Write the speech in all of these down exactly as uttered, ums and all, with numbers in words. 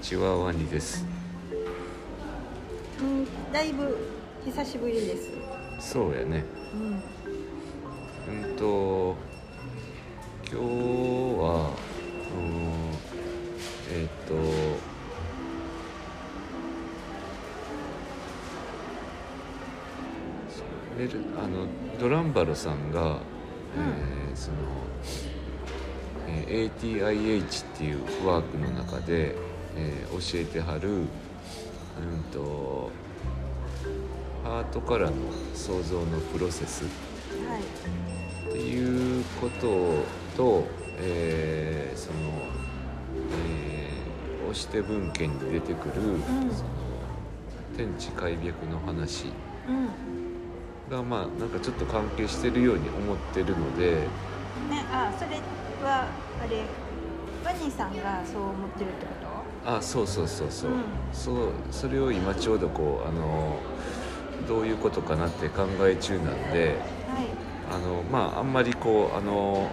ちは、ワニです。うん、だいぶ久しぶりです。そうやね。うん、うんと今日は、うん、えっとあのドランバルさんが、えー、その。エーティーアイエイチ っていうワークの中で、えー、教えてはる、うんと、ハートからの創造のプロセスっていうことと、えーそのえー、押して文献に出てくる、うん、その天地開闢の話が、うん、まあなんかちょっと関係してるように思ってるので、ね、あ、それはあれワニさんがそう思ってるってこと？あ、そうそうそうそう、うん、そうそれを今ちょうどこうあのどういうことかなって考え中なんで、はい、あのまああんまりこうあの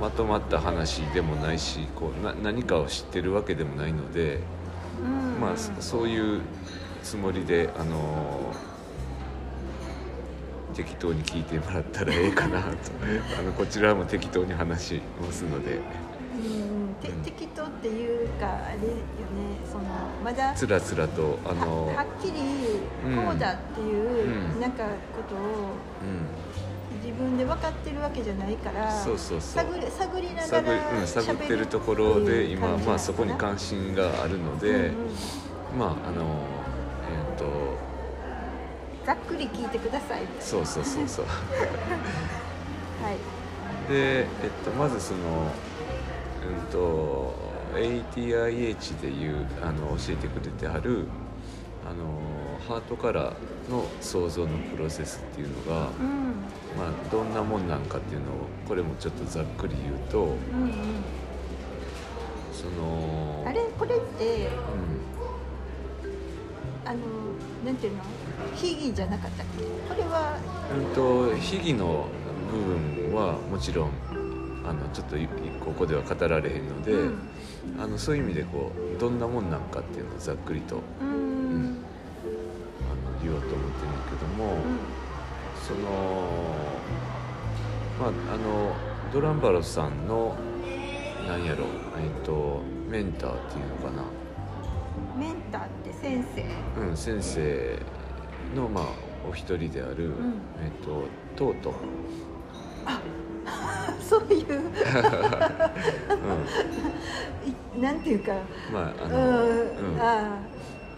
まとまった話でもないしこうな何かを知ってるわけでもないので、うん、まあそういうつもりであの適当に聞いてもらったらええかなとあのこちらも適当に話しますので、うん、て適当っていうかあれよね、そのまだつらつらとあの は, はっきりこうだっていう、うん、なんかことを、うん、自分で分かってるわけじゃないから、そうそうそう 探, り探りながら探ってるところで今、まあ、そこに関心があるので、うんうん、まああのえっ、ー、とざっくり聞いてください。そうそうそうそうはい。で、えっとまずそのうんと エーティーアイエイチ でいうあの教えてくれてあるあのハートからの創造のプロセスっていうのが、うんまあ、どんなもんなんかっていうのをこれもちょっとざっくり言うと、うんうん、そのあれこれって、うん、あのなんていうの？秘技じゃなかったっけ？これは、うんと、秘技の部分はもちろんあのちょっとここでは語られへんので、うん、あのそういう意味でこうどんなもんなんかっていうのをざっくりと、うんうん、あの言おうと思ってるんだけども、うん、そのまああのドランバロスさんのなんやろえっとメンターっていうのかな。メンターって先生？うん、先生のまあお一人である、うん、えっとトート。あ、そういう、うん、なんていうか、まああの、うん、あ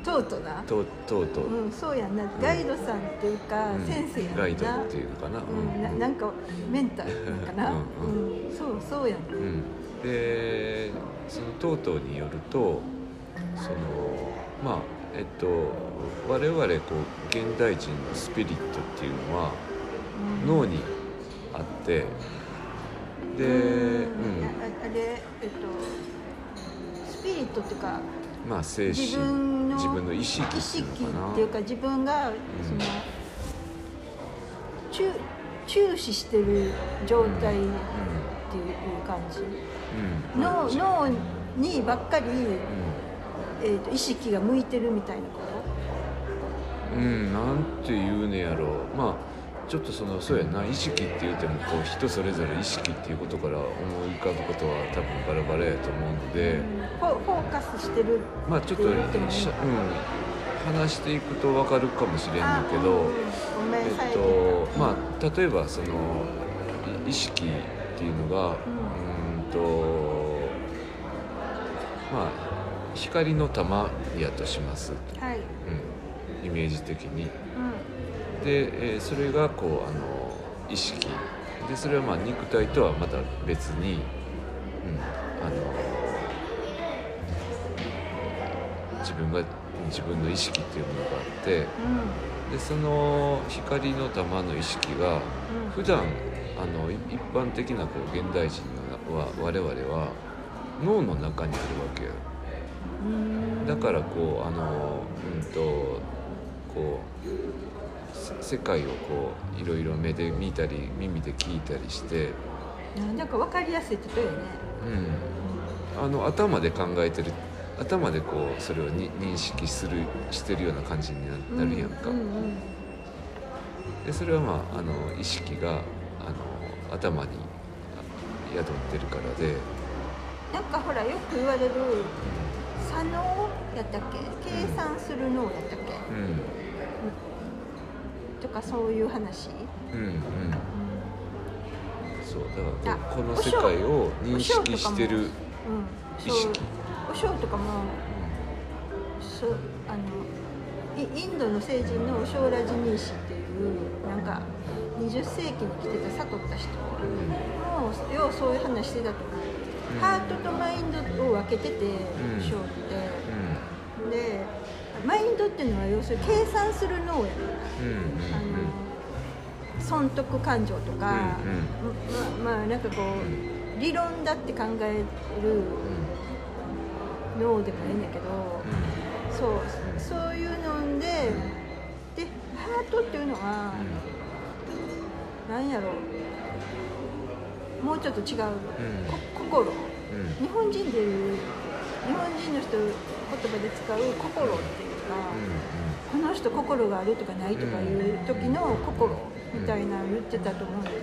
トートな。トトート。うん、そうやな、ガイドさんっていうか、うん、先生やな。ガイドっていうかな。うん、な, なんかメンターかな。うんうん、そうそうやな、うん。で、そのトートによると、そのまあ。えっと、我々こう現代人のスピリットっていうのは脳にあって、うん、で、うん、あれ、えっと、スピリットっていうか、まあ、精神、自分の、自分の意識っていうか自分がその、うん、注、注視してる状態っていう感じ、うんうんうん、脳、脳にばっかり、うんえー、と意識が向いてるみたいなこと？うん、なんて言うねやろう。まあちょっとそのそうやな、意識って言ってもこう人それぞれ意識っていうことから思い浮かぶことは多分バラバラやと思うので、うん、フォーカスしてるまあちょっと、うん、話していくと分かるかもしれんのけど、えっとまあ例えばその意識っていうのが、うん、うんとまあ光の玉やとします、はいうん、イメージ的に、うん、で、えー、それがこうあの意識で、それはまあ肉体とはまた別に、うん、あの自分が自分の意識っていうものがあって、うん、でその光の玉の意識が普段、うん、あの一般的なこう現代人のは我々は脳の中にあるわけよ。だからこうあのうんとこう世界をこういろいろ目で見たり耳で聞いたりして、なんか分かりやすいって言うよね。うん。あの頭で考えてる頭でこうそれをに認識するしてるような感じになるやんか、うんうんうん、でそれはまああの意識があの頭に宿ってるからで、なんかほらよく言われる左脳やったっけ、計算する脳やったっけ、うんうん、とかそういう話、うんうん、そうだからこの世界を認識してる意識、おしょうとかも、うん、そあのインドの聖人のおしょうラジニーシっていうなんかにじゅっせいきに来てた悟った人もうようそういう話してたと思う、うん、ハートとマインドを分けてて、おしょうって、うん、でマインドっていうのは要するに計算する脳やから、うん、あの損得感情とか、うんうん、まあ、まあなんかこう理論だって考える、うん脳でもいいんだけど、うん、そうそういうので、でハートっていうのは、うん、なんやろう、もうちょっと違う、うん、心、うん、日本人でいう日本人の人言葉で使う心っていうか、うん、この人心があるとかないとかいう時の心みたいな言ってたと思うんだけ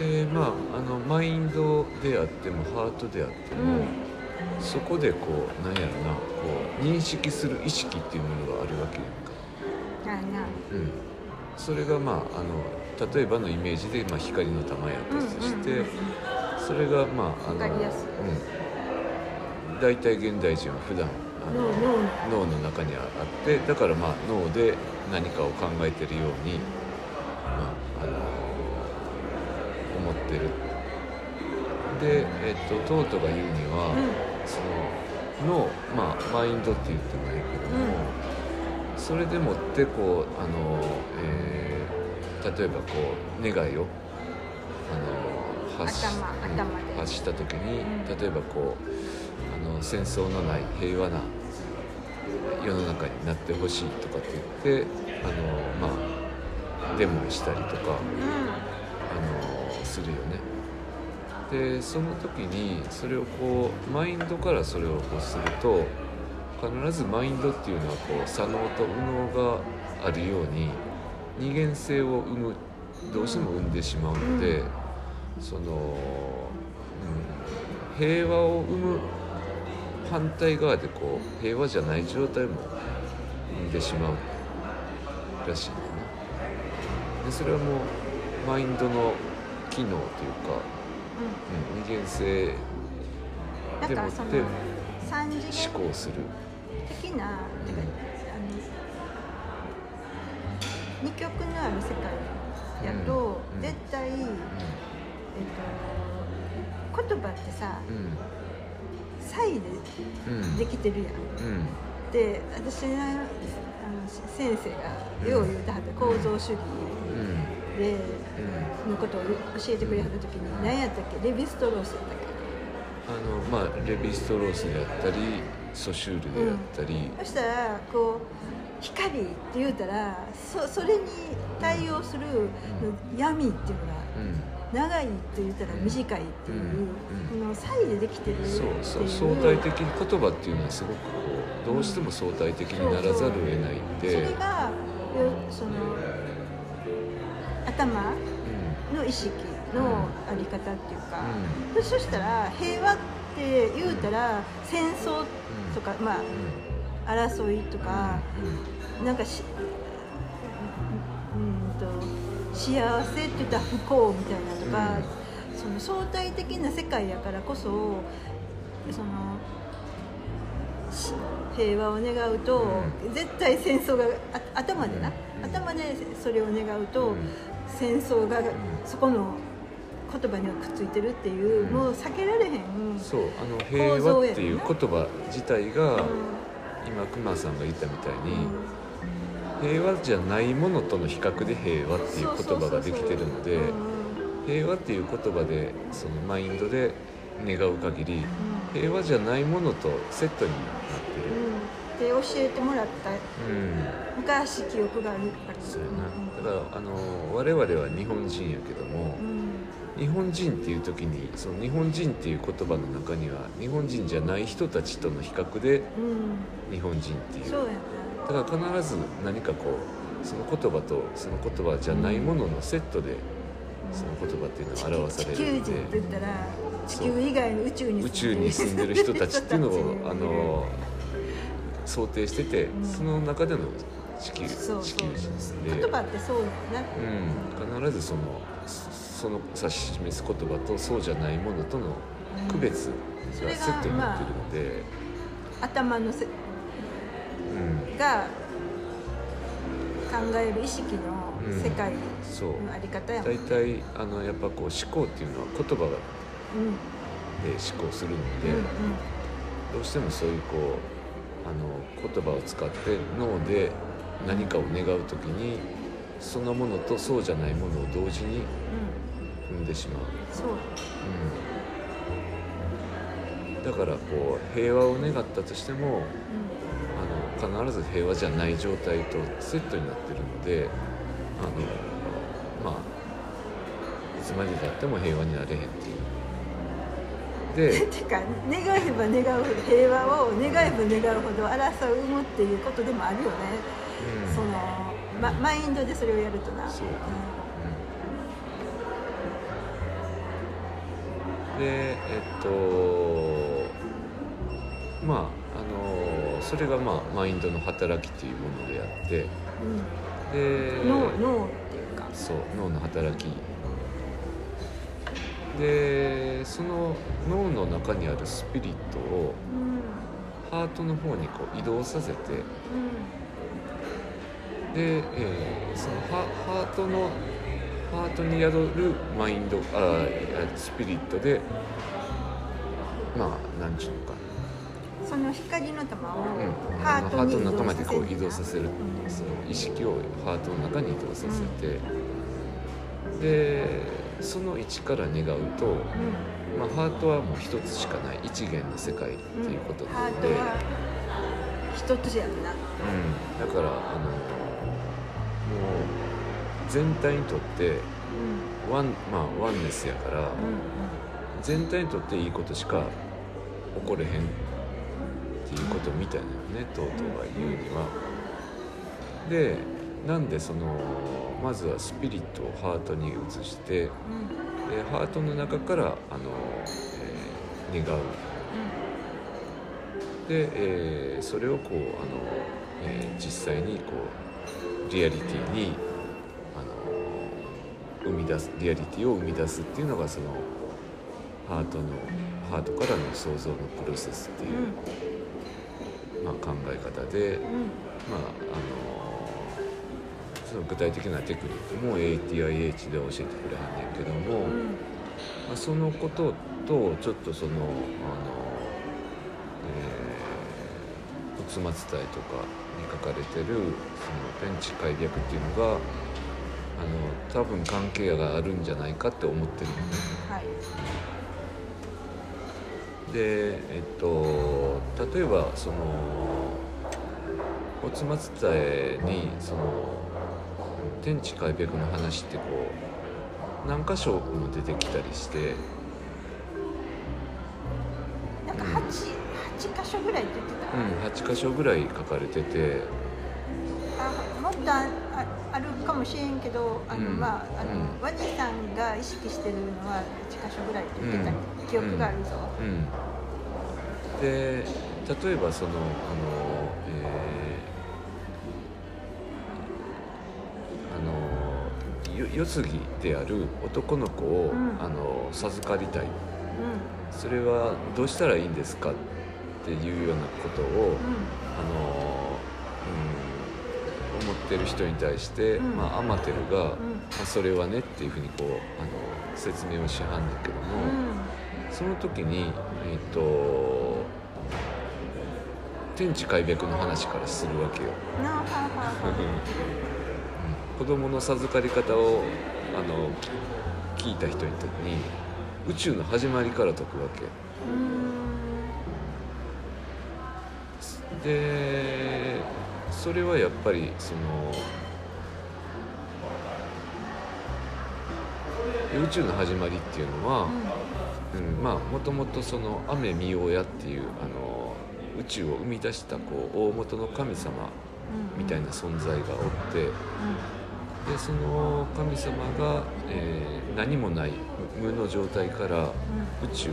ど、うんうん、でまああのマインドであってもハートであっても、うんそこでこうなんやろなこう認識する意識っていうものがあるわけやんか、うん、それがまああの例えばのイメージで、まあ、光の玉やったとして、うんうんうん、それがまああのだいたい現代人は普段あの、うんうん、脳の中にあってだからまあ脳で何かを考えてるように、まあ、あの思ってるで、えっと、トートが言うには、うん、その脳、まあ、マインドって言ってもいいけども、うん、それでもってこうあの、えー、例えばこう願いをあの 発, し、頭頭で発した時に、うん、例えばこうあの戦争のない平和な世の中になってほしいとかって言ってあの、まあ、デモをしたりとか、うん、あのするよね。でその時にそれをこうマインドからそれをこうすると必ずマインドっていうのはこう左脳と右脳があるように二元性を生むどうしても生んでしまうので、うん、その、うん、平和を生む反対側でこう平和じゃない状態も生んでしまうらしいんだよね。でそれはもうマインドの機能というか。うん、二元性でもって思考する的な、うん、あの二極のある世界やと、うん、絶対、うんえっと、言葉ってさ、うん、差異で、うん、できてるやん、うん、で私の、あの先生がよう言うたはった構造主義、うんでうん、のことを教えてくれはった時に、うん、何やったっけレヴィストロースやったっけあの、まあ、レヴィストロースであったりソシュールであったり、うん、そしたらこう光って言うたら そ, それに対応する、うん、闇っていうのが、うん、長いって言ったら短いっていう、うんうん、の差異でできてるっていうそうそう相対的に言葉っていうのはすごくこうどうしても相対的にならざるを得ないんで、うん、そうそうそれがその頭の意識のあり方っていうか、うん、そしたら平和って言うたら戦争とか、まあ、争いとか、なんかし、うんと、幸せって言ったら不幸みたいなとか、うん、その相対的な世界やからこそ、その平和を願うと、絶対戦争が頭でな、頭でそれを願うと、戦争がそこの言葉にはくっついてるっていう、うん、もう避けられへんそうあの平和っていう言葉自体が、うん、今熊さんが言ったみたいに、うん、平和じゃないものとの比較で平和っていう言葉ができてるので、平和っていう言葉でそのマインドで願う限り、うん、平和じゃないものとセットになってる、うん、で教えてもらった、うん、昔記憶があるからそうやな、うん、だからあの我々は日本人やけども、うん、日本人っていう時にその日本人っていう言葉の中には日本人じゃない人たちとの比較で日本人っていう、うん、だから必ず何かこうその言葉とその言葉じゃないもののセットでその言葉っていうのは表されるので、地球人って言ったら地球以外の宇宙に宇宙に住んでる人たちっていうのをあの想定してて、うん、その中での地球、そうそう地球人ですね。言葉ってそうだね、うん、必ずそのその指し示す言葉とそうじゃないものとの区別がセットになっているので、まあ、頭のせ、うん、が考える意識の世界のあり方やもんね、うん、そう。大体あのやっぱこう思考っていうのは言葉で思考するので、うんうん、どうしてもそういうこうあの言葉を使って脳で何かを願うときにそのものとそうじゃないものを同時に生んでしまう、そう、うん、だからこう平和を願ったとしても、うん、あの必ず平和じゃない状態とセットになっているので、あのまあいつまでたっても平和になれへんっていうでてか願えば願うほど平和を願えば願うほど争いを生むっていうことでもあるよね、うん、その、ま、マインドでそれをやるとな、そう、うん、でえっとまああのそれが、まあ、マインドの働きっていうものであって、うん、で脳脳っていうかそう脳の働きで、その脳の中にあるスピリットをハートの方にこう移動させて、うん、で、えー、その ハ, ハートのハートに宿るマインドあスピリットで、まあ何ちゅうのかその光の玉をハートに移動させる、うん、ハートの頭でこう移動させる、うん、その意識をハートの中に移動させて、うん、でその位置から願うと、うん、まあ、ハートはもう一つしかない一元の世界っていうことなので、うん、ハートは一つやんな、うん、だからあのもう全体にとって、うん、ワンまあワンネスやから、うん、全体にとっていいことしか起これへんっていうことみたいなのね、とうとうは言うには。でなんでそのまずはスピリットをハートに移して、うん、でハートの中からあの、えー、願う、うん、で、えー、それをこうあの、えー、実際にこうリアリティにあの生み出すリアリティを生み出すっていうのがそのハートのハートからの創造のプロセスっていう、うん、まあ、考え方で、うん、まああの。その具体的なテクニックも エーティーアイエイチ で教えてくれはんねんけども、うん、まあ、そのこととちょっとそのあの、えー、仏間伝えとかに書かれてるその天地開闢っていうのがあの多分関係があるんじゃないかって思ってるのね、はい、で、えっと、例えばその仏間伝えにその天地開闢の話ってこう何箇所も出てきたりしてなんか はち,、うん、はち箇所ぐらい出てた、うん、はち箇所ぐらい書かれてて、あもっと あ, あるかもしれんけどあの、うん、まああの、うん、ワニさんが意識してるのははち箇所ぐらい出てた、うん、記憶があるぞ、うんうん、で例えばそのあの、えー世継ぎである男の子を、うん、あの授かりたい、うん、それはどうしたらいいんですかっていうようなことを、うん、あのうん、思ってる人に対して、うん、まあ、アマテルが、うん、まあ、それはねっていうふうにこうあの説明をしはんねんけども、うん、その時に、えー、と天地開闢の話からするわけよ。子供の授かり方をあの聞いた人にとってに宇宙の始まりから解くわけで、それはやっぱりその宇宙の始まりっていうのは、うんうん、まあもともとその雨見ようやっていうあの宇宙を生み出したこう大元の神様みたいな存在がおって、うんうん、でその神様が、えー、何もない無の状態から宇宙を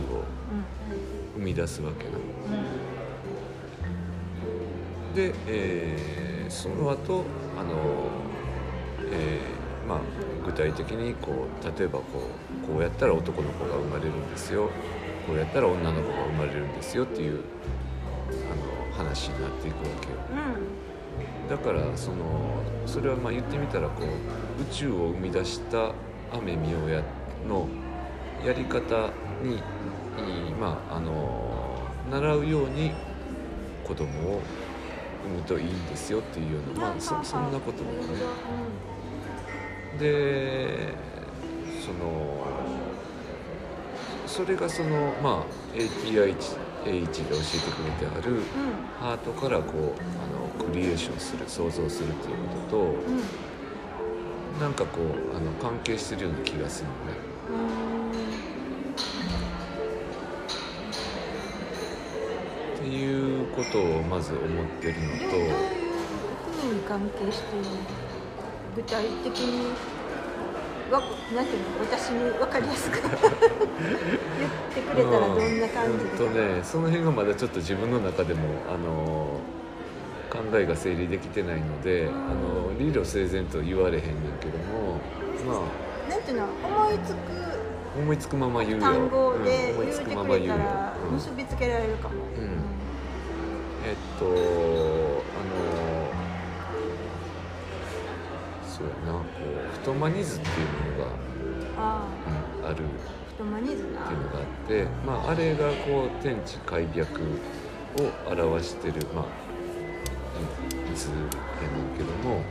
生み出すわけな、うん、で、えー、その後あの、えーまあ、具体的にこう例えばこう、こうやったら男の子が生まれるんですよ、こうやったら女の子が生まれるんですよっていうあの話になっていくわけよ、うん、だからそのそれはまあ言ってみたらこう宇宙を生み出した雨見ようやのやり方に、まあ、あの習うように子供を産むといいんですよっていうような、まあ、そ, そんなこともね、うんでそのそれがその、まあ、エーティーアイエイチ で教えてくれてある、うん、ハートからこうあのクリエーションする創造するっていうことと、うん、なんかこうあの関係してるような気がするのね、うん、っていうことをまず思ってるのと、どういうふうに関係してるの具体的にわなんていうの私に分かりやすく言ってくれたらどんな感じで、うんうんとね、その辺がまだちょっと自分の中でもあの考えが整理できてないので、うん、あの理路整然と言われへんねんけども、まあ、なんていうの思いつく思いつくまま言うよ単語で言ってくれたら結びつけられるかも、うんうん、えっとあのそうやなこう太マニズっていうのが あ,、うん、ある太マニズなっていうのがあって、まあ、あれがこう天地開闢を表してるまあ図やねんけども、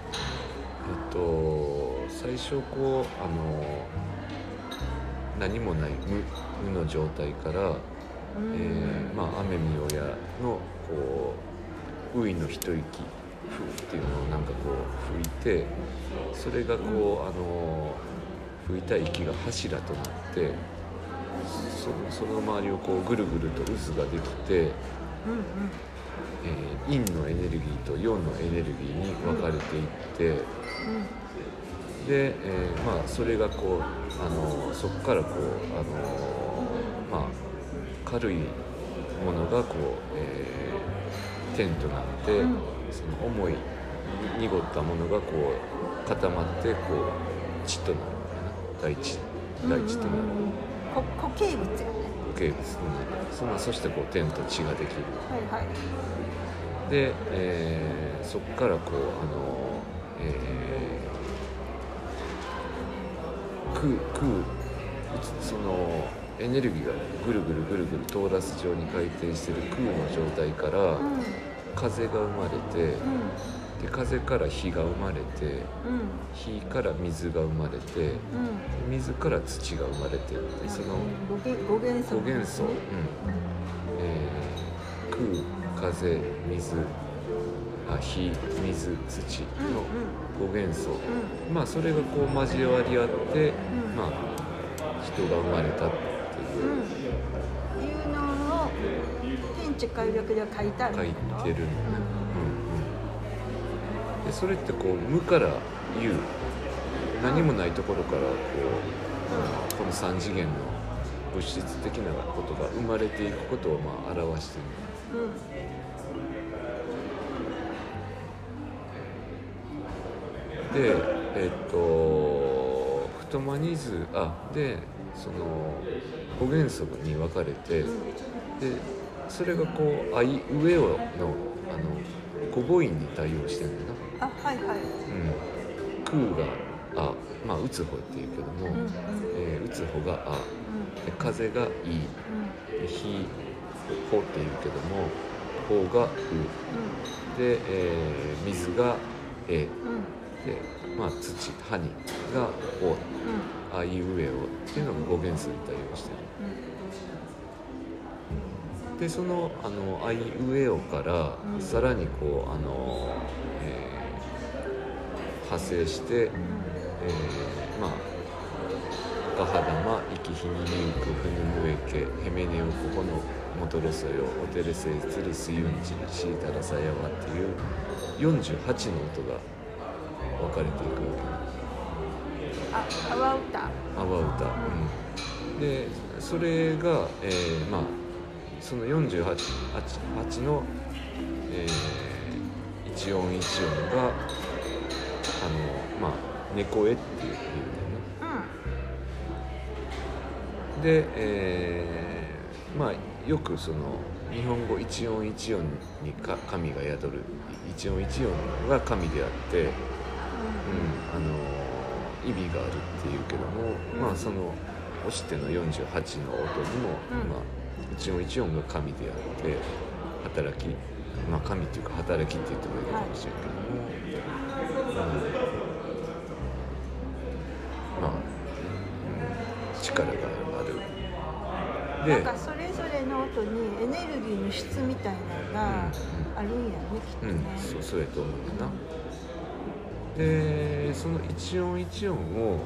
えっと最初こうあの何もない 無, 無の状態から、えー、まあ雨見よやのこうういの一息風っていうのをなんかこう吹いて、それがこうあの吹いた息が柱となって そ, その周りをこうぐるぐると渦ができて、うんうんえー、陰のエネルギーと陽のエネルギーに分かれていって、うんうん、で、えー、まあそれがこうあのそこからこうあのまあ軽いものがこう、えー、天となって、うんその重い濁ったものがこう固まってこう地となるのかな大地大地となる固形物よね固形物となる そ, そしてこう天と地ができる、はいはい、で、えー、そこからこうあの、えー、空空そのエネルギーがぐるぐるぐるぐるトーラス状に回転している空の状態から、うん風が生まれて、うん、で風から火が生まれて、うん、火から水が生まれて、うん、水から土が生まれて、うん、そのご元素、ご元素、うんえー、空、風、水、あ、火、水、土のご元素、うんうん、まあそれがこう交わり合って、うん、まあ人が生まれたっていう。うん天地開闢では書いてある書いてる、うんうん、でそれってこう無から有何もないところからこう、うん、この三次元の物質的なことが生まれていくことをまあ表している、うん、でえっとフトマニズあでその五原則に分かれて、うんでそれがこう「あいうえお」の語母音に対応してるんだなあはいはい、うん、空が「あ」まあ「打つ方」っていうけども、うんえー、打つ方が「あ」うん、風が「い」うん、火「ほ」っていうけども「ほ」が「う」うん、で、えー、水が「え」うん、でまあ土「はに」が「お」うん、「あいうえお」っていうのが語源数に対応してる。でそのあのあいうえおから、うん、さらにこうあの、えー、派生して、うんえー、まあガハダマ、イキヒニリウク、フヌムエケ、ヘメネオコホノ、モトロソヨ、オテレセイツリスユンチリ、シータラサヤワっていうよんじゅうはちの音が分かれていくわけ。あ、アワウタ。アワウタ。うん。で、それが、えー、まあそのよんじゅうはちの、えー、一音一音があのまあ猫絵っていうね。で、えー、まあよくその日本語一音一音にか神が宿る一音一音が神であって、うん、あの意味があるっていうけども、うん、まあそのオシテのよんじゅうはちの音にも、うん、まあ一音一音が神であって働き、まあ神っていうか働きって言ってもいいかもしれないけども、はいうん、まあ、うん、力が。なんかそれぞれの音にエネルギーの質みたいなのがあるんやね、うん、きっとね、うん、そう、そうやと思うな。で、その一音一音を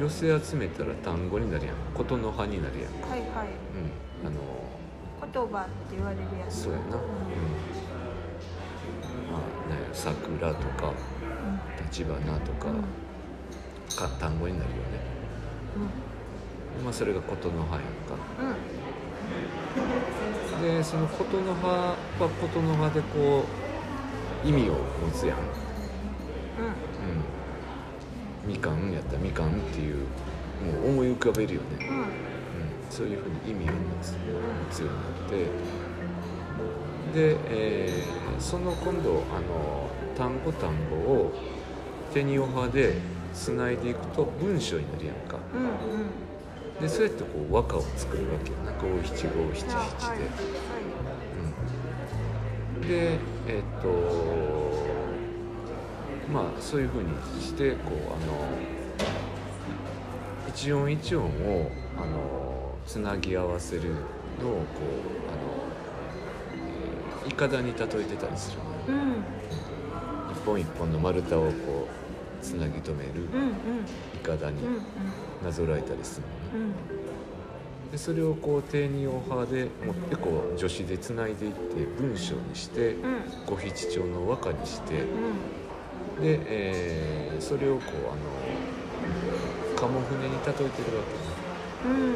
寄せ集めたら単語になるやん、ことの葉になるやん。はいはい、うん、あの言葉って言われるやつ。そうやな、うん、まあ、なんや、桜とか、うん、立花とか、うん、か単語になるよね、うんまあ、それがことの葉やんか、うん、でそのことの葉はことの葉でこう意味を持つやん、うんうん、みかんやったらみかんっていうもう思い浮かべるよね、うんうん、そういうふうに意味を持つ、持つようになってで、えー、その今度あの単語単語をテニオ派でつないでいくと文章になるやんか、うんうんでそうやってこう和歌を作るわけよね。五七五七七で、はいうん、でえっ、ー、とまあそういう風にしてこうあの一音一音をあのつなぎ合わせるのをこうあのいかだに例えてたりする、ねうん。一本一本の丸太をこう。つなぎ止めるイカダになぞらえたりするの、ねうん、でそれをこう定義を派で持ってこう助詞でつないでいって文章にして五七調の和歌にして、うん、で、えー、それをこうあの鴨船に例えてるわけね、うんうん、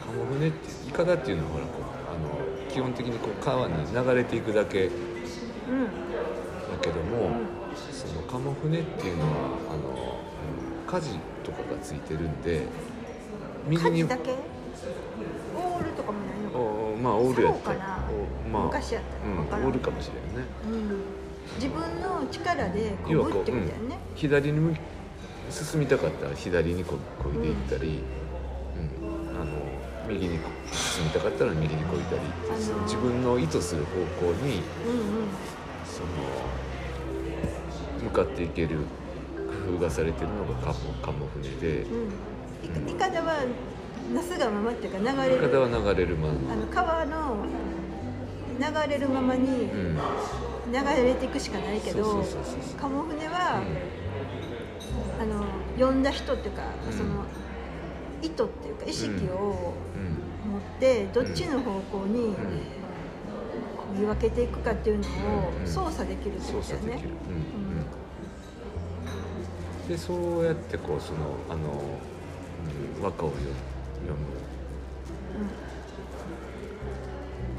鴨船ってイカダっていうのはほらこうあの基本的にこう川に流れていくだけ、うん、だけども、うんその鴨船っていうのはあの舵とかがついてるんで右に舵だけオールとかもないのかおまあオールやったまあ昔やったら、うん、オールかもしれんね、うん、自分の力でこうグッてみたいなね、うん、左に進みたかったら左にこいでいったり、うんうん、あの右に進みたかったら右にこいだり、あのー、自分の意図する方向に、うんうん、その向かっていける工夫がされてるのがカモ船で、うん、いかだはなすがままっていうか流れるいかだは流れるままあの川の流れるままに流れていくしかないけどカモ船は、うん、あの呼んだ人っていうか、うん、その意図っていうか意識を持ってどっちの方向に、うんうん見分けていくかっていうのを操作できるってことだよね。でそうやってこうそのあの和歌を読む、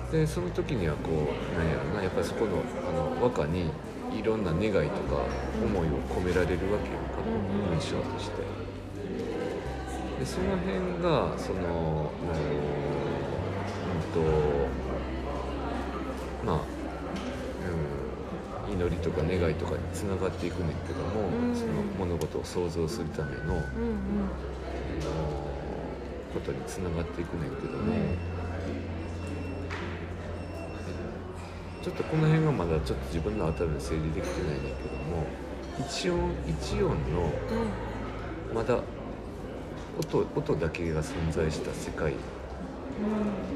うん、でその時にはこうなんやろなやっぱりそこの、あの和歌にいろんな願いとか思いを込められるわけよ、うん、文章としてでその辺がそのうん、うんとまあうん、祈りとか願いとかにつながっていくねんけども、うん、その物事を想像するための、うんうん、ことにつながっていくねんけども、うん、ちょっとこの辺がまだちょっと自分の頭で整理できてないねんだけども一音一音のまだ 音, 音だけが存在した世界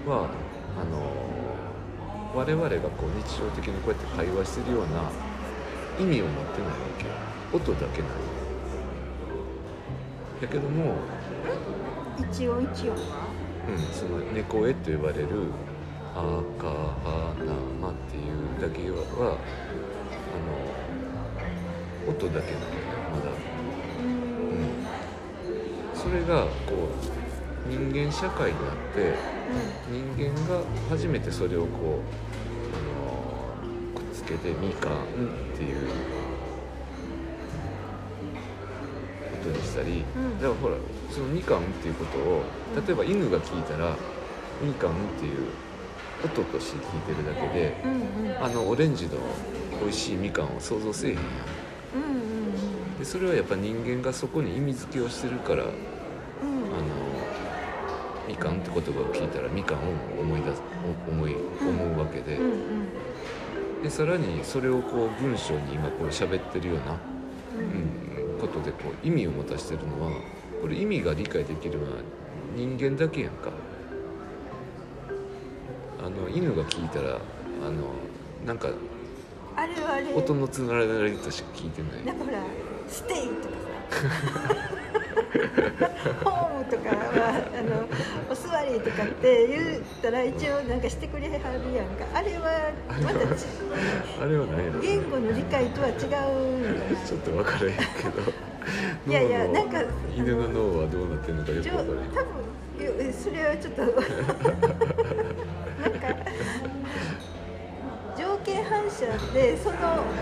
は、うん、あの我々がこう日常的にこうやって会話してるような意味を持ってないわけ、音だけないだけども、一音一音は、うん、その猫絵と呼ばれる「あかはなま」っていうだけはあの音だけなんだよまだ、うん、それがこう人間社会になって、うん、人間が初めてそれをこうあのくっつけてみかんっていうことにしたり、うん、だからほらそのみかんっていうことを例えば犬が聞いたらみかんっていう音として聞いてるだけで、うんうん、あのオレンジの美味しいみかんを想像せえへんやん、うん、でそれはやっぱ人間がそこに意味付けをしてるから、うん、あのみかんって言葉を聞いたらみかんを思い出す思い思うわけで、うんうん、でさらにそれをこう文章に今こう喋ってるような、うんうん、ことでこう意味を持たしてるのはこれ意味が理解できるのは人間だけやんか。あの犬が聞いたらあのなんかあるある音のつながりとしか聞いてない。なんかほらステイとかさホームとかはあのお座りとかって言ったら一応なんかしてくれはるやんか。あれはまたあれはない言語の理解とは違う。ちょっと分からへんけど。いやいやなんか犬の脳はどうなってるのかよく分からへん。多分それはちょっとなんか条件反射でその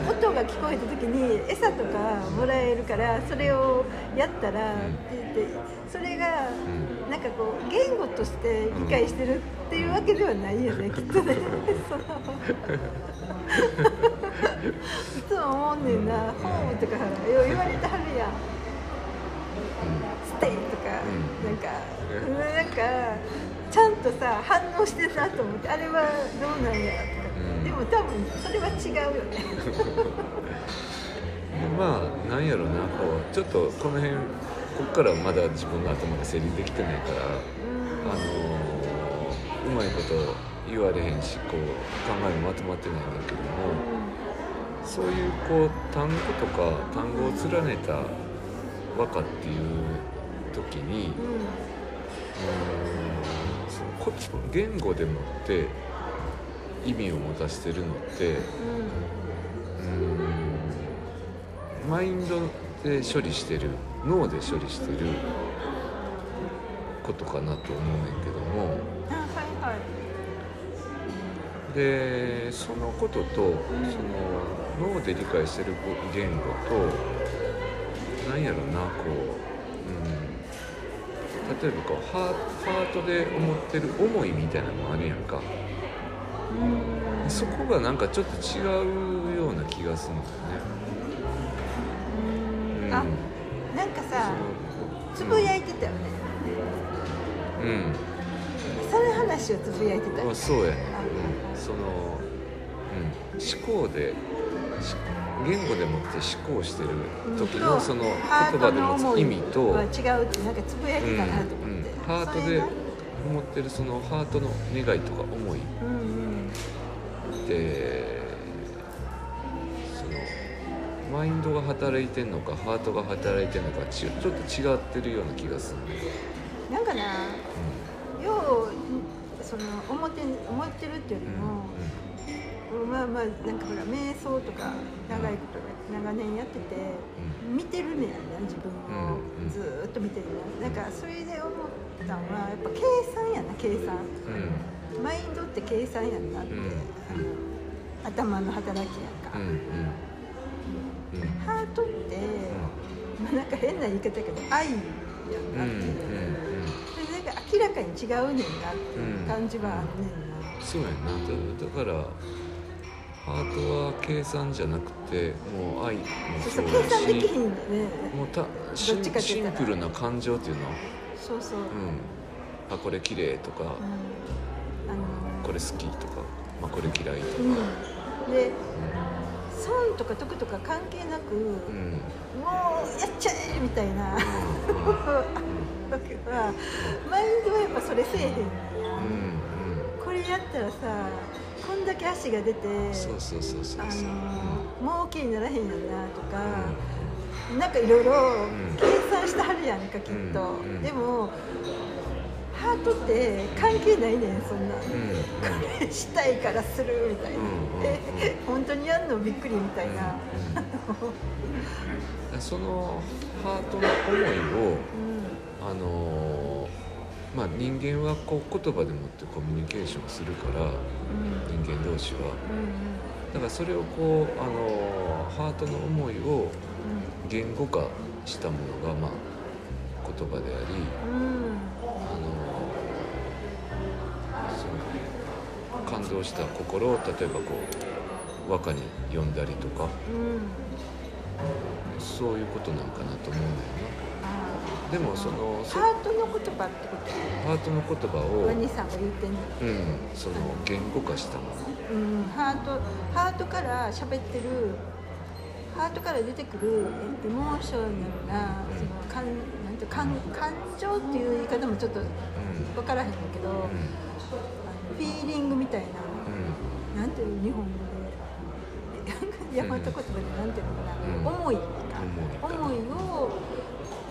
音が聞こえた時に餌とかもらえるからそれをやったらって言ってそれがなんかこう言語として理解してるっていうわけではないよねきっとね。いつも思うねんな、ホームとかよう言われてはるやん、ステイとかなんかなんかちゃんとさ反応してたと思ってあれはどうなんやとか、うん、でも多分それは違うよね。まあなんやろうな、こうちょっとこの辺こっからまだ自分の頭で整理できてないから、うん、あのうまいこと言われへんしこう考えもまとまってないんだけども、うん、そういうこう単語とか単語を連ねた和歌っていう時に、うんうん言語でもって意味を持たしてるのって、うん、うんマインドで処理してる脳で処理してることかなと思うんだけども、はいはい、でそのことと、うん、その脳で理解してる言語となんやろなこう、うん例えばこう ハ, ハートで思ってる思いみたいなのもあるやんか、うん、そこがなんかちょっと違うような気がするんだよね、うん、あなんかさつぶやいてたよね、うん、うん、その話をつぶやいてたよね。そうやね、うん、その、うん、思考で言語でもって思考してる時のその言葉で持つ意味とは違うってなんかつぶやきかなと思って、うんうん、ハートで思ってるそのハートの願いとか思い、うんうん、でそのマインドが働いてんのかハートが働いてんのかちょっと違ってるような気がするね。なんかな、うん、ようその思って思ってるっていうよりも、うんうんまあまあなんかほら瞑想とか長いこと長年やってて見てるねやな自分をずっと見てるね。なんかそれで思ったのはやっぱ計算やな計算、うん、マインドって計算やなって、うん、あの頭の働きやんか、うんうん、ハートって、まあ、なんか変な言い方だけど愛やなって、うんうんうん、それなんか明らかに違うねんなっていう感じはあるねんな、うん、そうやなだからハートは計算じゃなくてもう愛もそうだし、ね、もうたシンプルな感情っていうのそうそう、うん、あこれ綺麗とか、うんあのー、これ好きとか、まあ、これ嫌いとか、うん、で、うん、損とか得とか関係なく、うん、もうやっちゃえみたいな、うん、だけどマインドはやっぱそれせえへん、うんうん、これやったらさこんだけ足が出てもう気にならへんやんなとか、うん、なんかいろいろ計算してはるやんか、うん、きっと、うん、でもハートって関係ないねんそんな、うん、これしたいからするみたいな、うん、え本当にやるのびっくりみたいな、うん、そのハートの思いを、うん、あのまあ人間はこう言葉でもってコミュニケーションするから、うん、人間同士は、うん、だからそれをこうあのハートの思いを言語化したものがまあ言葉であり、うん、あの感動した心を例えばこう和歌に詠んだりとか、うん、そういうことなんかなと思うんだよな。でもそのハートの言葉ってこと、ハートの言葉をワニさんが言ってんの、うん、その言語化したもの、うん、ハート、ハートから喋ってる、ハートから出てくるエモーションな、その感、なんて感、感情っていう言い方もちょっと分からへんだけど、うんうん、フィーリングみたいな、うん、なんていう日本語で、ヤマト言葉でなんていうのかな、うん、思いか、うん、思いを、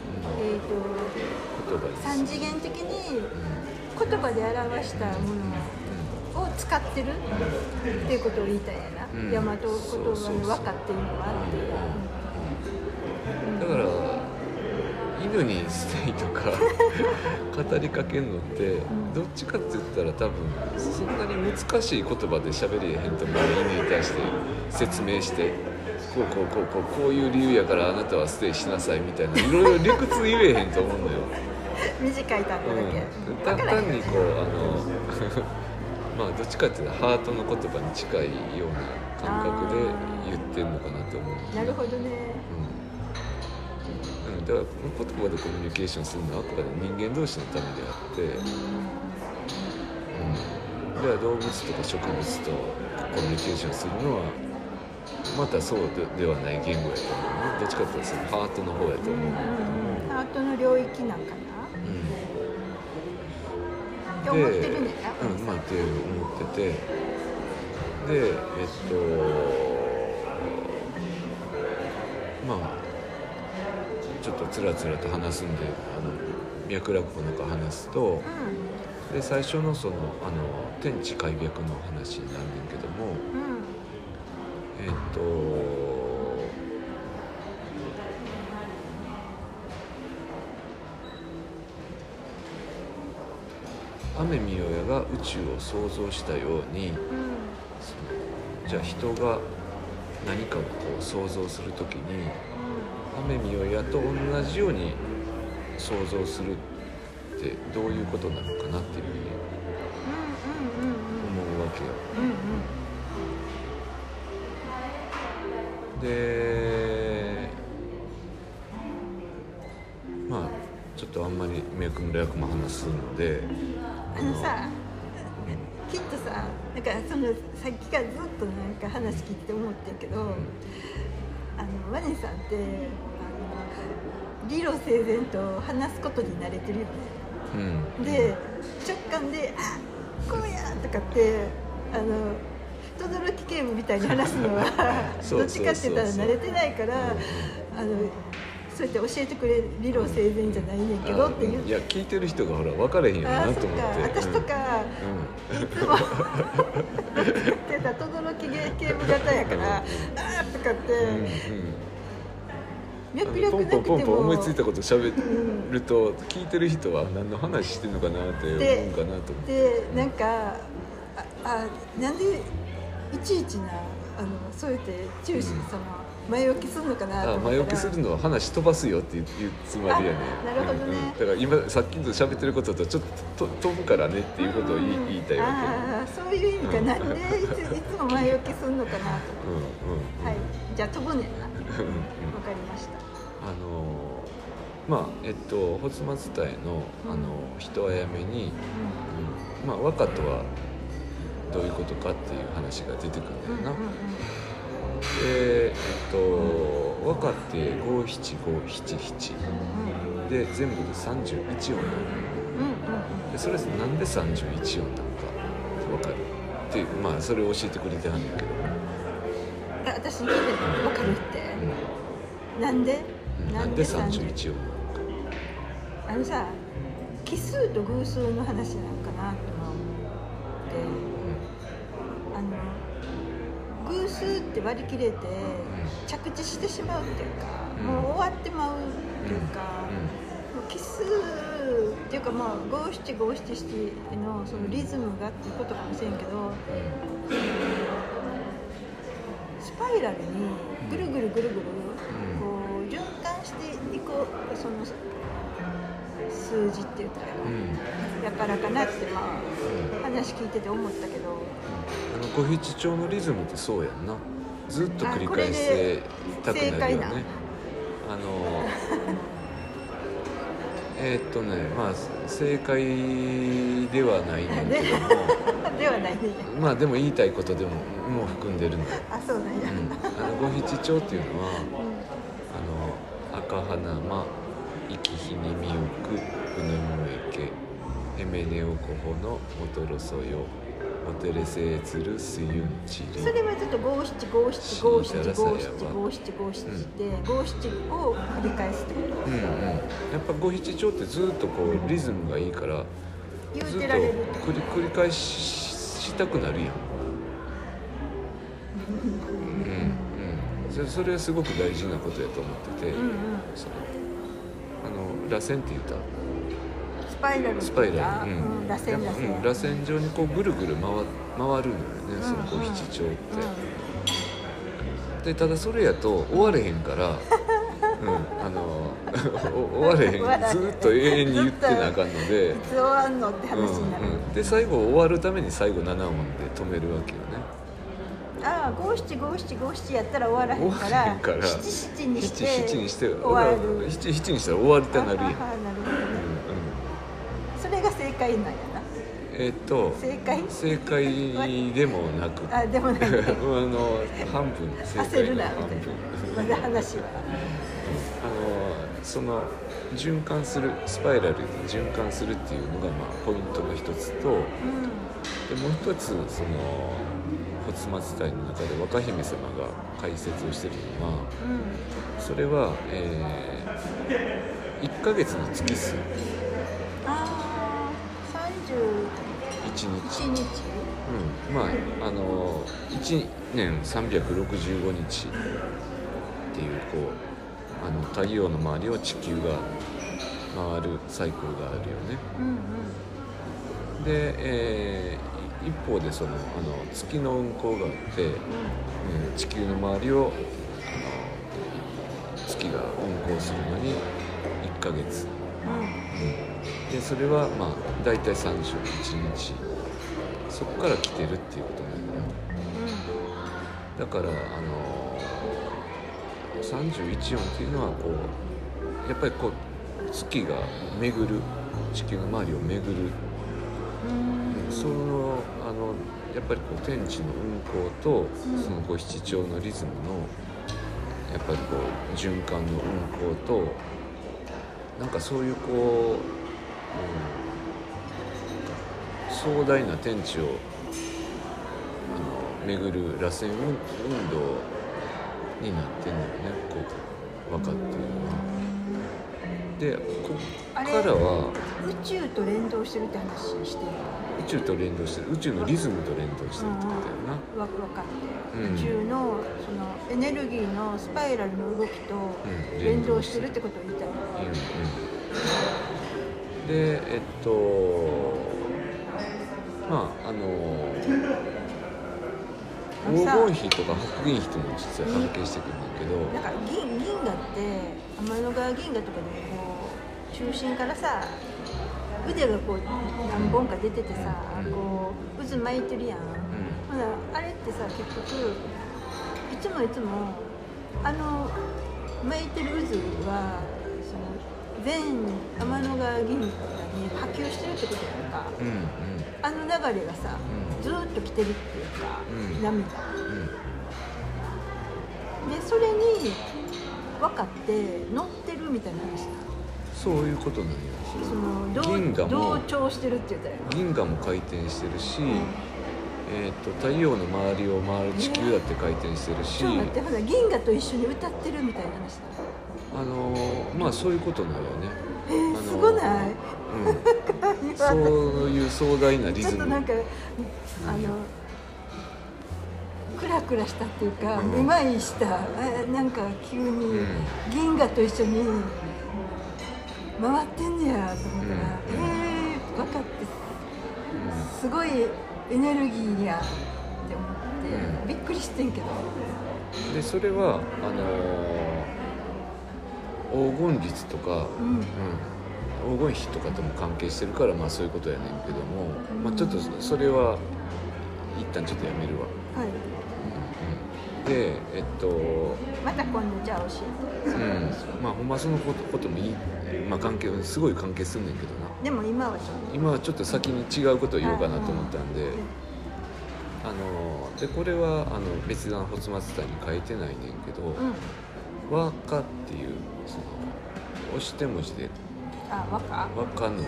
うん、えー、と三次元的に言葉で表したものを使ってるっていうことを言いたいやな、ヤマト言葉の和歌っていうのはあって、うん、だから犬にしたいとか語りかけるのってどっちかって言ったら多分そんなに難しい言葉で喋れへんと思う。犬に対して説明してこうこうこうこうこういう理由やからあなたはステイしなさいみたいないろいろ理屈言えへんと思うのよ短い単語だけ、うん、単にこうあのまあどっちかっていうとハートの言葉に近いような感覚で言ってるのかなと思う。なるほどね、うん、だから言葉でコミュニケーションするのはあくまで人間同士のためであって、うん、では動物とか植物とコミュニケーションするのはまたそうではない言語やと思う、ね、どっちかっていうとそのハートの方やと思う、うん、ハートの領域なんかな、うん、って思ってるんだよ、うん、まあって思ってて、で、えっとまあちょっとつらつらと話すんで、あの脈絡語なんか話すと、うん、で最初のそのあの天地開闢の話になるんだけども、うん、えっと雨見よやが宇宙を創造したように、うん、じゃあ人が何かをこう創造するときに雨見よやと同じように想像するってどういうことなのかなっていうふうに思うわけよ、うんうんうん、でまあちょっとあんまり脈も略も話すので、あのさ、うん、きっとさ、なんかそのさっきからずっとなんか話聞いて思ってるけど、うん、あのワニさんってあの理路整然と話すことに慣れてるよね、うん、で直感で「あこうや!」とかってあの轟警部みたいに話すのはどっちかって言ったら慣れてないから、あのそうやって教えてくれる理路整然じゃないねんけどって言って、いや聞いてる人がほら分かれへんよなと思って、私とか、うん、いつもってさ轟警部型やからとかって、うんうん、脈絡なくてもポンポンポンポン思いついたこと喋ると、うん、聞いてる人は何の話してんのかなって思うかなと思って、で、でなんかああなんでいちいちなあのそうやって注視、うん、その前置きするのかなと思ったら、あ前置きするのは話飛ばすよっていうつもりやね。なるほどね、うんうん、だから今さっきの喋ってることとちょっと飛ぶからねっていうことを言い、うん、言いたいわけ。あそういう意味か、うん、なんでいつ、いつも前置きするのかなと思ってうんうんうん、はい、じゃあ飛ぶねんな。わかりました。あのまあえっとホツマツタイの、うん、あの人あやめに、うんうん、まあ和歌とはどういうことかっていう話が出てくるんだよな。うんうんうん、でえっと、うん、和歌って五七五七七で全部で三十一音なの、うんうん。でそれなんで三十一音なのかわかる？っていう、まあ、それを教えてくれてはんねんけど、私に聞いて分かるって、うん、なんで、うん、なんでさんじゅういち音あのさ、奇数と偶数の話なのかなと思って、うん、あの偶数って割り切れて着地してしまうっていうか、うん、もう終わってまうっていうか、うんうん、奇数っていうかまあ五七五七七のそのリズムがっていうことかもしれんけど、うん、スパイラルにぐるぐるぐるぐるこう循環していくその数字って言ったら、うん、やからかなってまあ話聞いてて思ったけど、あの小七調のリズムってそうやんな、ずっと繰り返したくなるよね。あのえーっとね、まあ正解ではないねんけどもではないね、まあでも言いたいことでももう含んでるのよ。あ、そうなんや、うん、あの五七調っていうのは、うん、あの赤花ま息ひにみうくうぬむえけえめねおこほのおとろそよおてれせえつるすゆんちり、それはちょっと五七五七五七五七五七五七で五七を繰り返すってこと。うんうん、やっぱ五七調ってずっとこうリズムがいいからずっと繰り繰り返したくなるやんうんうん、それはすごく大事なことやと思ってて、うんうん、そあの螺旋って言ったスパイラルスパイラル、うんうん、螺旋螺旋、うん、螺旋状にこうぐるぐる 回, 回るのよね、うん、その小七調って、うん、でただそれやと終われへんから、うんあの終われへんずっと永遠に言ってなあかんのでいつ終わんのって話になる、うんうん、で最後終わるために最後なな音で止めるわけよね。ああ五七五七五七やったら終わらへんから七七にして七にして終わる七七にしたら終わりたなるやん。ああなるほどね、うん、それが正解なんやな。えー、っと正解正解でもなくあでもなく、ね、あの半分正解焦るなみたいなまだ話はあのその循環するスパイラルで循環するっていうのがまあポイントの一つと、うん、でもう一つその仏松隊の中で若姫様が解説をしているのは、うん、それは、えー、いっかげつの月数あーさんじゅういちにち、うん、まああのいちねんさんびゃくろくじゅうごにちっていうこうあの太陽の周りを地球が回るサイクルがあるよね、うんうん、で、えー一方でそのあの月の運行があって、うんうん、地球の周りをあの月が運行するのにいっかげつ、うんうん、でそれはまあだいたいさんじゅういちにちそこから来てるっていうことなんだよ。だからあのさんじゅういち音っていうのはこうやっぱりこう月が巡る地球の周りを巡る、うん、そのあのやっぱりこう天地の運行とその五七調のリズムのやっぱりこう循環の運行となんかそういうこう、うん、壮大な天地をあの巡る螺旋運動になってんだよね、こう分かってるのは。でこっからは宇宙と連動してるって話してる。宇宙と連動してる、宇宙のリズムと連動してるってことだよな。わかって、うん、宇宙のそのエネルギーのスパイラルの動きと連動してるってことを言いたい、うんうん、でえっとまああの黄金比とか白銀比とも実は関係してくるんだけど、だから銀銀河って天の川銀河とかでもこう中心からさ腕がこう何本か出ててさ、うん、こう渦巻いてるやん、うん、ほらあれってさ結局いつもいつもあの巻いてる渦はその全天の川銀河に波及してるってことやんか、うんうん、あの流れがさ、うん、ずっと来てるっていうか、うん、波が、うん、でそれに分かって乗ってるみたいな話。そういうことなんよ。その銀河も同調してるって言ったら、銀河も回転してるし、うん、えー、と太陽の周りを回る地球だって回転してるし、そうだってほら銀河と一緒に歌ってるみたいな話だ。あのー、まあそういうことなのよね。えーあのー、すごない、うん、そういう壮大なリズム、ちょっとなんかあのクラクラしたっていうか、うまいした、なんか急に銀河と一緒に回ってんねやと思ったら、うん、えー、分かってすごいエネルギーやって思って、うん、びっくりしてんけど。でそれはあのー、黄金律とか、うんうん、黄金比とかとも関係してるから、まあそういうことやねんけども、うん、まあちょっとそれは一旦ちょっとやめるわ。はい、うん、でえっとまた今度じゃあ教えて。うん、まあほんまそのこと、こともいい、まあ関係すごい関係すんねんけどな。でも今はちょっと今はちょっと先に違うことを言おうかなと思ったんで、あのでこれはあの別段ホツマツタに書いてないねんけど、うん、和歌っていうその押して文字で、あ和歌和歌の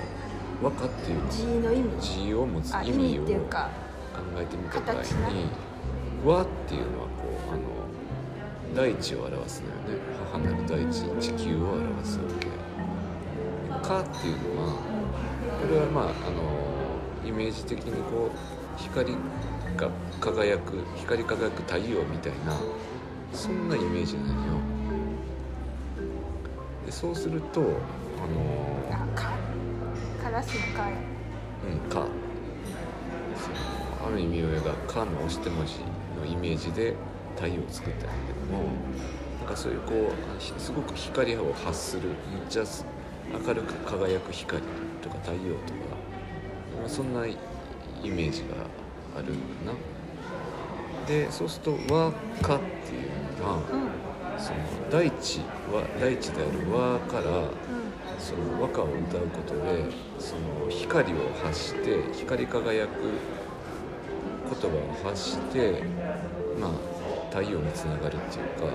和歌っていう字の意味字を持つ意味を考えてみた場合に、和っていうのはこうあの大地を表すのよね。母なる大地、地球を表すわけ。かっていうのはこれはまああのイメージ的にこう光が輝く光輝く太陽みたいなそんなイメージなのよ。でそうするとあのかカラスのか、うんかある意味親がかの押して文字のイメージで太陽を作ったんだけども、なんかそういうこうすごく光を発するめっちゃ明るく輝く光とか太陽とか、まあ、そんなイメージがあるな。でそうすると「和歌」っていうのは、うん、その大地は大地である和から、うん、その和歌を歌うことでその光を発して光り輝く言葉を発して、まあ、太陽につながるっていうか。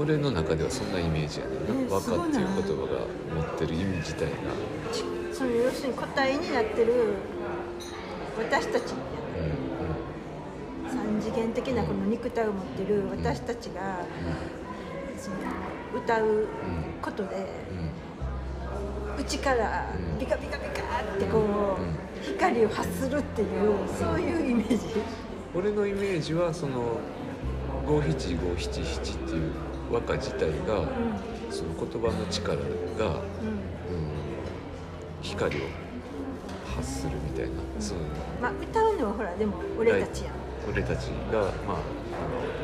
俺の中ではそんなイメージやねんな。和歌っていう言葉が持ってる意味自体がそういう要するに答えになってる私たち、うん、三次元的なこの肉体を持ってる私たちが、うん、その歌うことで、うん、内からビカビカビカってこう光を発するっていうそういうイメージ。俺のイメージはその五七五七七っていう和歌自体が、うん、その言葉の力が、うんうん、光を発するみたいな、うん、そういうの、まあ、歌うのはほらでも俺たちやん。俺たちがまあ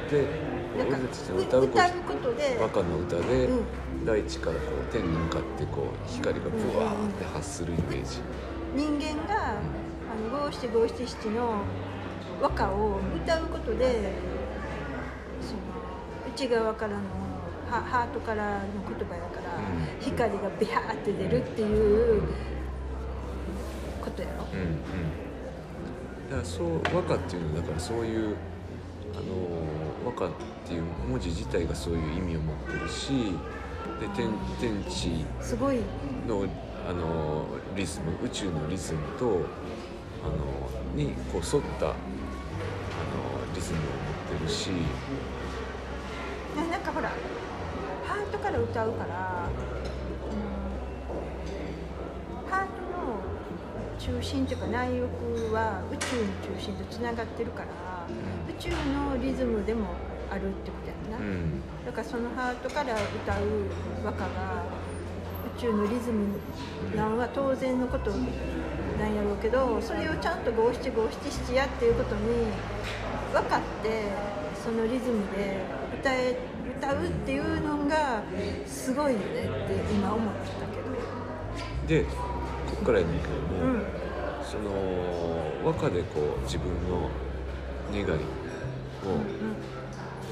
で俺たちの歌うことで和歌の歌で、うん、大地からこう天に向かってこう光がブワーって発するイメージ、うん、人間が五七五七七の和歌を歌うことで、その内側からのハートからの言葉やから、うん、光がビャーって出るっていうことやろ、うんうん、だからそう和歌っていうのはだからそういうあの和歌っていう文字自体がそういう意味を持ってるし、で 天, 天地の、あのリズム宇宙のリズムとあのにこう沿ったあのリズムを持ってるし。なんかほらハートから歌うから、うん、ハートの中心というか内翼は宇宙の中心とつながってるから、うん、宇宙のリズムでもあるってことやな、うん、だからそのハートから歌う和歌が宇宙のリズムなんは当然のことなんやろうけど、それをちゃんと五七五七七やっていうことに分かってそのリズムで歌え歌うっていうのがすごいよねって今思ってたけど。でここからやねんけども、うん、その和歌でこう自分の願いを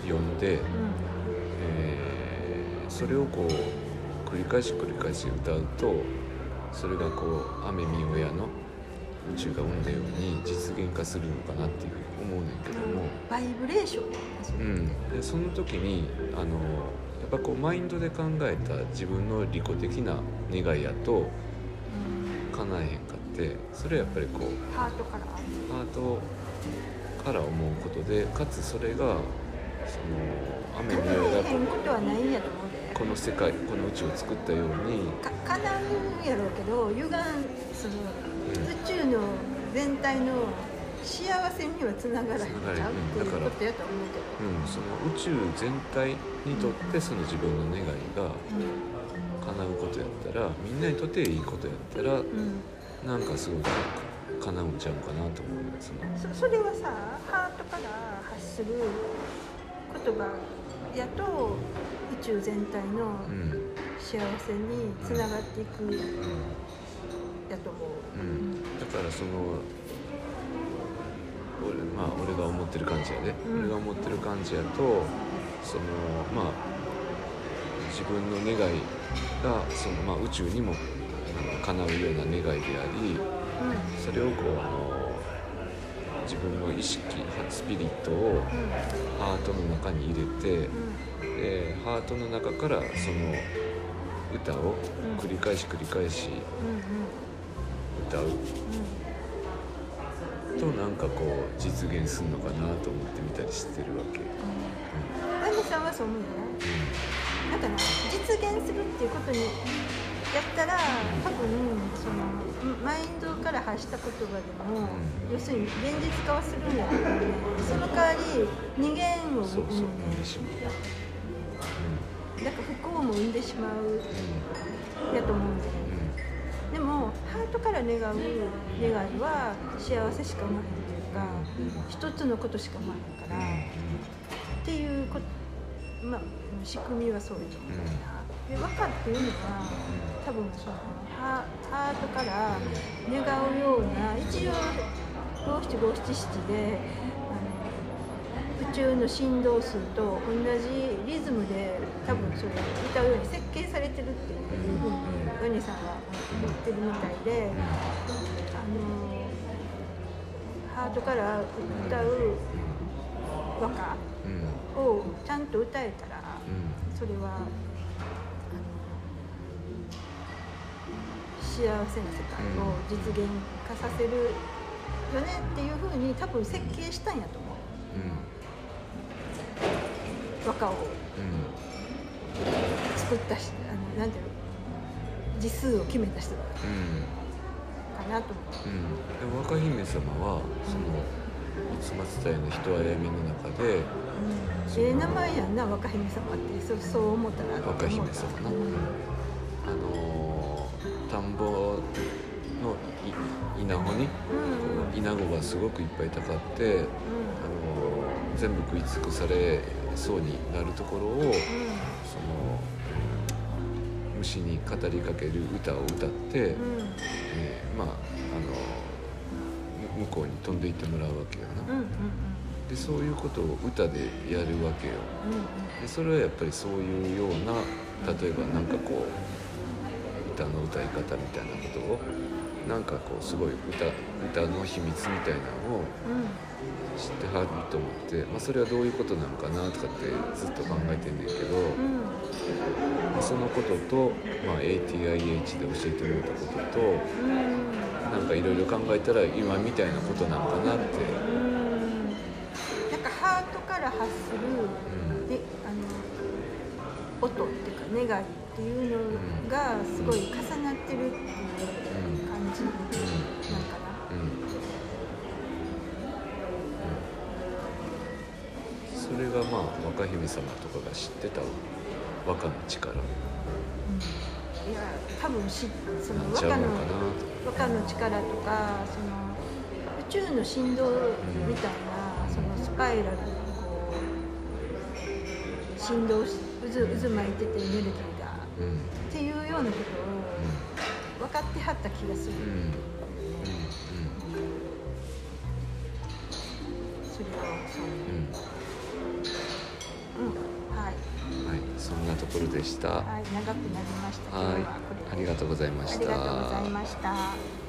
読んで、うんうんえー、それをこう繰り返し繰り返し歌うと、それがこう雨見親の宇宙が生んだように実現化するのかなっていうふうに思うねんけども、バイブレーション、うん、でその時にあのやっぱこうマインドで考えた自分の利己的な願いやと叶えへんかって、それはやっぱりこうハートカラーハートから思うことで、かつそれがその雨によらずこの世界この宇宙を作ったようにかなうんやろうけど、歪んその、うん、宇宙の全体の幸せにはつながらへんちゃうっていうことやと思うけど、うん、その宇宙全体にとってその自分の願いが叶うことやったら、みんなにとっていいことやったら、うん、なんかすごく叶うんちゃうかなと思うんですね。そそれはさ、ハートから発する言葉やと宇宙全体の幸せにつながっていくやと思う、うんうん、だからその俺、まあ、俺が思ってる感じやで、うん、俺が思ってる感じやと、そのまあ自分の願いがその、まあ、宇宙にもなんか叶うような願いであり、うん、それをこうあの自分の意識スピリットをハートの中に入れて、うん、でハートの中からその歌を繰り返し繰り返し歌う。うんうんうんとなんかこう実現するのかなと思ってみたりしてるわけ。あゆみさんはそう思うよね。だから実現するっていうことにやったら、多分そのマインドから発した言葉でも、うん、要するに現実化はするんだけどね、その代わり二元を生んで、ね、うん、だから不幸も生んでしまうやと思うんだよね。でもハートから願う願いは幸せしか生まへんというか、一つのことしか生まへんからっていうこ、まあ、仕組みはそういうじゃないな。で、和歌っていうのは多分その ハ, ハートから願うような、一応五七五七七であの宇宙の振動数と同じリズムで多分それを歌うように設計されてるっていうふうにヨネさんは言ってるみたいで、あのハートから歌う和歌をちゃんと歌えたら、それはあの幸せな世界を実現化させるよねっていうふうに多分設計したんやと思う、和歌を作ったし、あのなんていうの字数を決めた人だから、うん、かなと思って、うん、でも若姫様はその逸松隊の人歩みの中で、うん、ええ名前やんな若姫様って そ, そう思ったら若姫様な、うん、あの田んぼの稲穂に、うん、稲穂がすごくいっぱいたかって、うん、あの全部食い尽くされそうになるところを、うん、その虫に語りかける歌を歌って、うん、えー、まあ、あの向こうに飛んでいってもらうわけよな、うんうんうん、でそういうことを歌でやるわけよ、うんうん、でそれはやっぱりそういうような、例えばなんかこう歌の歌い方みたいなことをなんかこうすごい 歌, 歌の秘密みたいなのを知ってはると思って、まあ、それはどういうことなのかなとかってずっと考えてんねんけど、うん、そのことと、まあ、エーティーアイエイチ で教えてもらったことと、うん、なんかいろいろ考えたら今みたいなことなのかなって、うん、なんかハートから発する、うん、であの音っていうか願いっていうのがすごい重なってるっていう感じなんかな、うんうんうんうん、それがまあ若姫様とかが知ってた和歌の力、うん、いや多分しその和歌の和歌の力とか、その宇宙の振動みたいな、うん、そのスパイラルのこう振動渦渦巻いててエネルギーうん、っていうようなことを分かってはった気がする、うんうんうん、それはそう、うんうん、はい、はい、そんなところでした。はい、長くなりました。はい、ありがとうございました。ありがとうございました。